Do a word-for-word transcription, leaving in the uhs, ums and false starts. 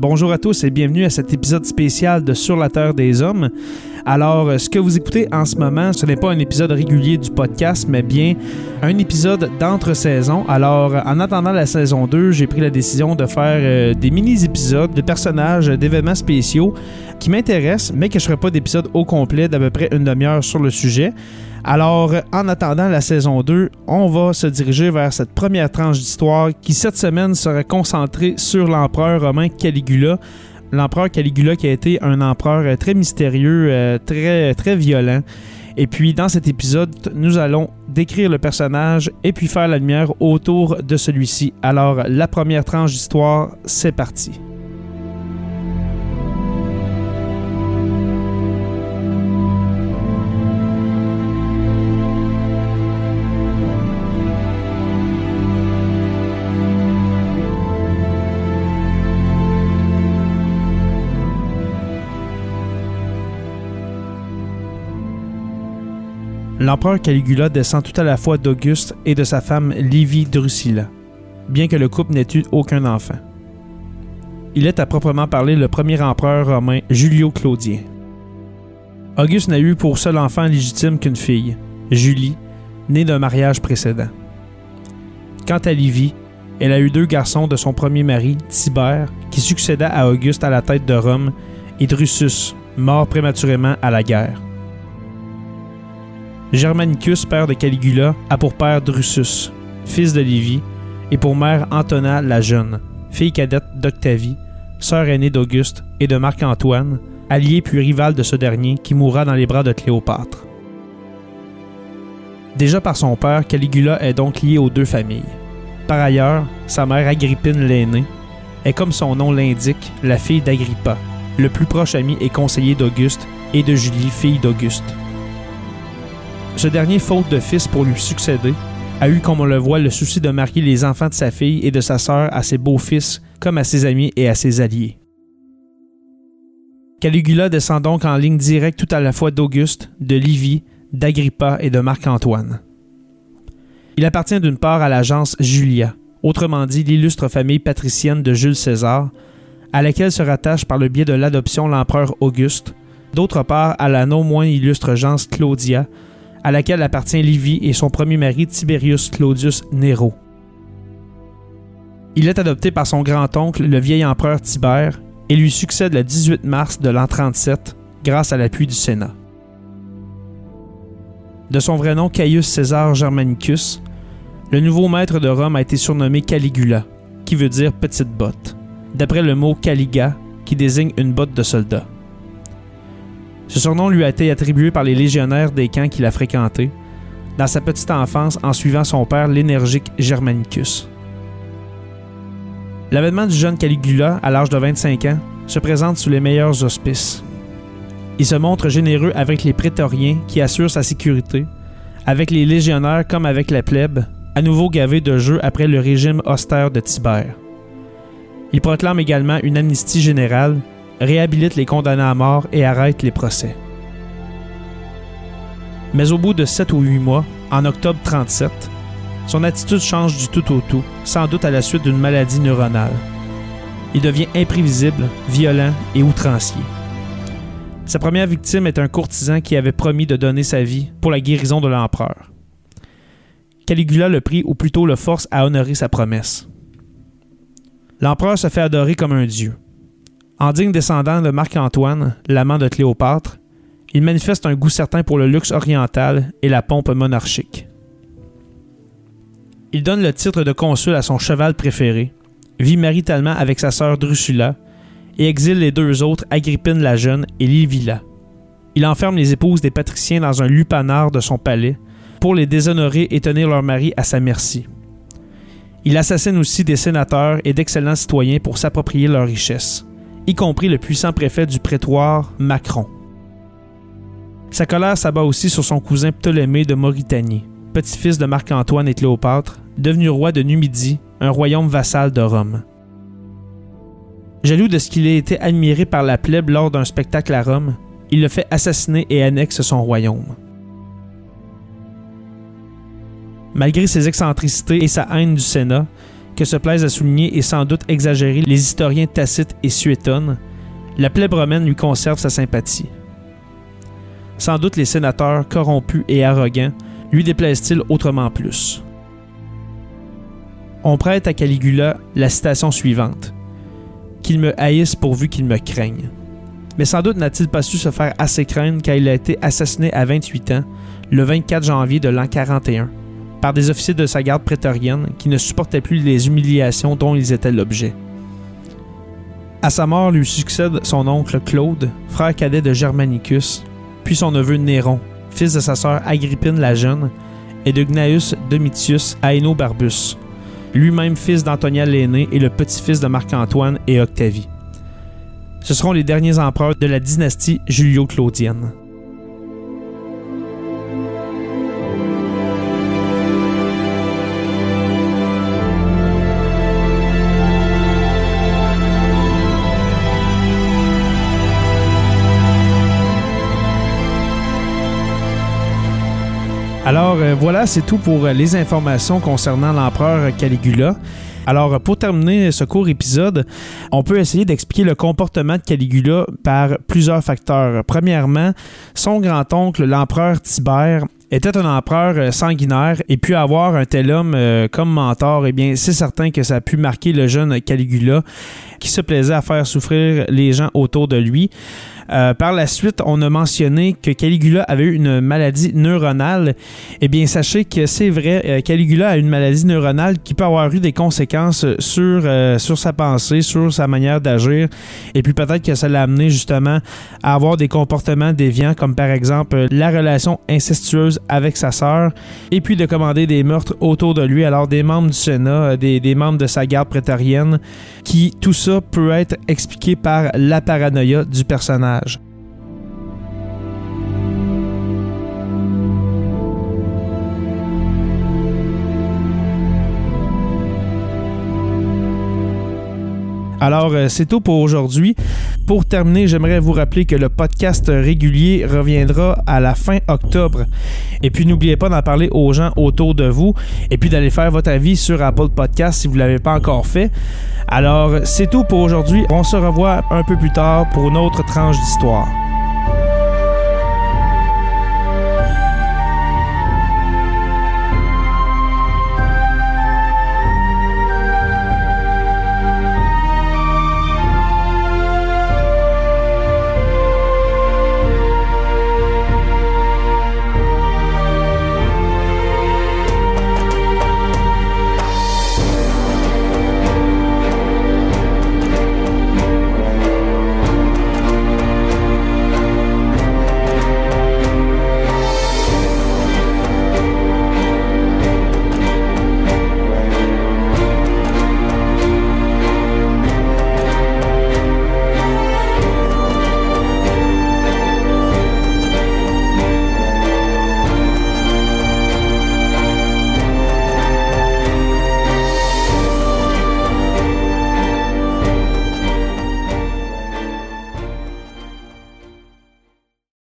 Bonjour à tous et bienvenue à cet épisode spécial de Sur la Terre des Hommes. Alors, ce que vous écoutez en ce moment, ce n'est pas un épisode régulier du podcast, mais bien un épisode d'entre-saison. Alors, en attendant la saison deux, j'ai pris la décision de faire euh, des mini-épisodes de personnages, d'événements spéciaux qui m'intéressent, mais que je ne ferai pas d'épisode au complet d'à peu près une demi-heure sur le sujet. Alors, en attendant la saison deux, on va se diriger vers cette première tranche d'histoire qui, cette semaine, sera concentrée sur l'empereur romain Caligula. L'empereur Caligula qui a été un empereur très mystérieux, très, très violent. Et puis, dans cet épisode, nous allons décrire le personnage et puis faire la lumière autour de celui-ci. Alors, la première tranche d'histoire, c'est parti. L'empereur Caligula descend tout à la fois d'Auguste et de sa femme Livie Drusilla, bien que le couple n'ait eu aucun enfant. Il est à proprement parler le premier empereur romain Julio-Claudien. Auguste n'a eu pour seul enfant légitime qu'une fille, Julie, née d'un mariage précédent. Quant à Livie, elle a eu deux garçons de son premier mari, Tibère, qui succéda à Auguste à la tête de Rome, et Drusus, mort prématurément à la guerre. Germanicus, père de Caligula, a pour père Drusus, fils de Livie, et pour mère Antonia la Jeune, fille cadette d'Octavie, sœur aînée d'Auguste et de Marc Antoine, allié puis rival de ce dernier qui mourra dans les bras de Cléopâtre. Déjà par son père, Caligula est donc lié aux deux familles. Par ailleurs, sa mère Agrippine l'aînée est, comme son nom l'indique, la fille d'Agrippa, le plus proche ami et conseiller d'Auguste, et de Julie, fille d'Auguste. Ce dernier, faute de fils pour lui succéder, a eu, comme on le voit, le souci de marier les enfants de sa fille et de sa sœur à ses beaux-fils, comme à ses amis et à ses alliés. Caligula descend donc en ligne directe tout à la fois d'Auguste, de Livie, d'Agrippa et de Marc-Antoine. Il appartient d'une part à l'agence Julia, autrement dit l'illustre famille patricienne de Jules César, à laquelle se rattache par le biais de l'adoption l'empereur Auguste, d'autre part à la non moins illustre gens Claudia, à laquelle appartient Livie et son premier mari Tiberius Claudius Nero. Il est adopté par son grand-oncle, le vieil empereur Tibère, et lui succède le dix-huit mars de l'an trente-sept, grâce à l'appui du Sénat. De son vrai nom Caius César Germanicus, le nouveau maître de Rome a été surnommé Caligula, qui veut dire « petite botte », d'après le mot « caliga », qui désigne une botte de soldat. Ce surnom lui a été attribué par les légionnaires des camps qu'il a fréquentés, dans sa petite enfance en suivant son père, l'énergique Germanicus. L'avènement du jeune Caligula, à l'âge de vingt-cinq ans, se présente sous les meilleurs auspices. Il se montre généreux avec les prétoriens qui assurent sa sécurité, avec les légionnaires comme avec la plèbe, à nouveau gavé de jeu après le régime austère de Tibère. Il proclame également une amnistie générale, réhabilite les condamnés à mort et arrête les procès. Mais au bout de sept ou huit mois, en octobre trente-sept, son attitude change du tout au tout, sans doute à la suite d'une maladie neuronale. Il devient imprévisible, violent et outrancier. Sa première victime est un courtisan qui avait promis de donner sa vie pour la guérison de l'empereur. Caligula le prie, ou plutôt le force à honorer sa promesse. L'empereur se fait adorer comme un dieu. En digne descendant de Marc-Antoine, l'amant de Cléopâtre, il manifeste un goût certain pour le luxe oriental et la pompe monarchique. Il donne le titre de consul à son cheval préféré, vit maritalement avec sa sœur Drusilla et exile les deux autres, Agrippine la Jeune et Livilla. Il enferme les épouses des patriciens dans un lupanar de son palais pour les déshonorer et tenir leur mari à sa merci. Il assassine aussi des sénateurs et d'excellents citoyens pour s'approprier leurs richesses, y compris le puissant préfet du prétoire, Macron. Sa colère s'abat aussi sur son cousin Ptolémée de Mauritanie, petit-fils de Marc-Antoine et Cléopâtre, devenu roi de Numidie, un royaume vassal de Rome. Jaloux de ce qu'il a été admiré par la plèbe lors d'un spectacle à Rome, il le fait assassiner et annexe son royaume. Malgré ses excentricités et sa haine du Sénat, que se plaisent à souligner et sans doute exagérer les historiens Tacite et Suétone, la plèbe romaine lui conserve sa sympathie. Sans doute les sénateurs, corrompus et arrogants, lui déplaisent-ils autrement plus. On prête à Caligula la citation suivante « Qu'il me haïsse pourvu qu'il me craigne ». Mais sans doute n'a-t-il pas su se faire assez craindre car il a été assassiné à vingt-huit ans, le vingt-quatre janvier de l'an quarante et un, par des officiers de sa garde prétorienne qui ne supportaient plus les humiliations dont ils étaient l'objet. À sa mort lui succède son oncle Claude, frère cadet de Germanicus, puis son neveu Néron, fils de sa sœur Agrippine la Jeune, et de Gnaeus Domitius Ahenobarbus, lui-même fils d'Antonia l'aînée et le petit-fils de Marc Antoine et Octavie. Ce seront les derniers empereurs de la dynastie julio-claudienne. Alors euh, voilà, c'est tout pour euh, les informations concernant l'empereur Caligula. Alors pour terminer ce court épisode, on peut essayer d'expliquer le comportement de Caligula par plusieurs facteurs. Premièrement, son grand-oncle, l'empereur Tibère, était un empereur sanguinaire et puis avoir un tel homme euh, comme mentor, eh bien c'est certain que ça a pu marquer le jeune Caligula qui se plaisait à faire souffrir les gens autour de lui. Euh, par la suite, on a mentionné que Caligula avait eu une maladie neuronale. Eh bien, sachez que c'est vrai, Caligula a une maladie neuronale qui peut avoir eu des conséquences sur, euh, sur sa pensée, sur sa manière d'agir. Et puis peut-être que ça l'a amené justement à avoir des comportements déviants, comme par exemple la relation incestueuse avec sa sœur, et puis de commander des meurtres autour de lui. Alors des membres du Sénat, des, des membres de sa garde prétorienne, qui tout ça peut être expliqué par la paranoïa du personnage. Alors, c'est tout pour aujourd'hui. Pour terminer, j'aimerais vous rappeler que le podcast régulier reviendra à la fin octobre. Et puis, n'oubliez pas d'en parler aux gens autour de vous et puis d'aller faire votre avis sur Apple Podcast si vous ne l'avez pas encore fait. Alors, c'est tout pour aujourd'hui. On se revoit un peu plus tard pour une autre tranche d'histoire.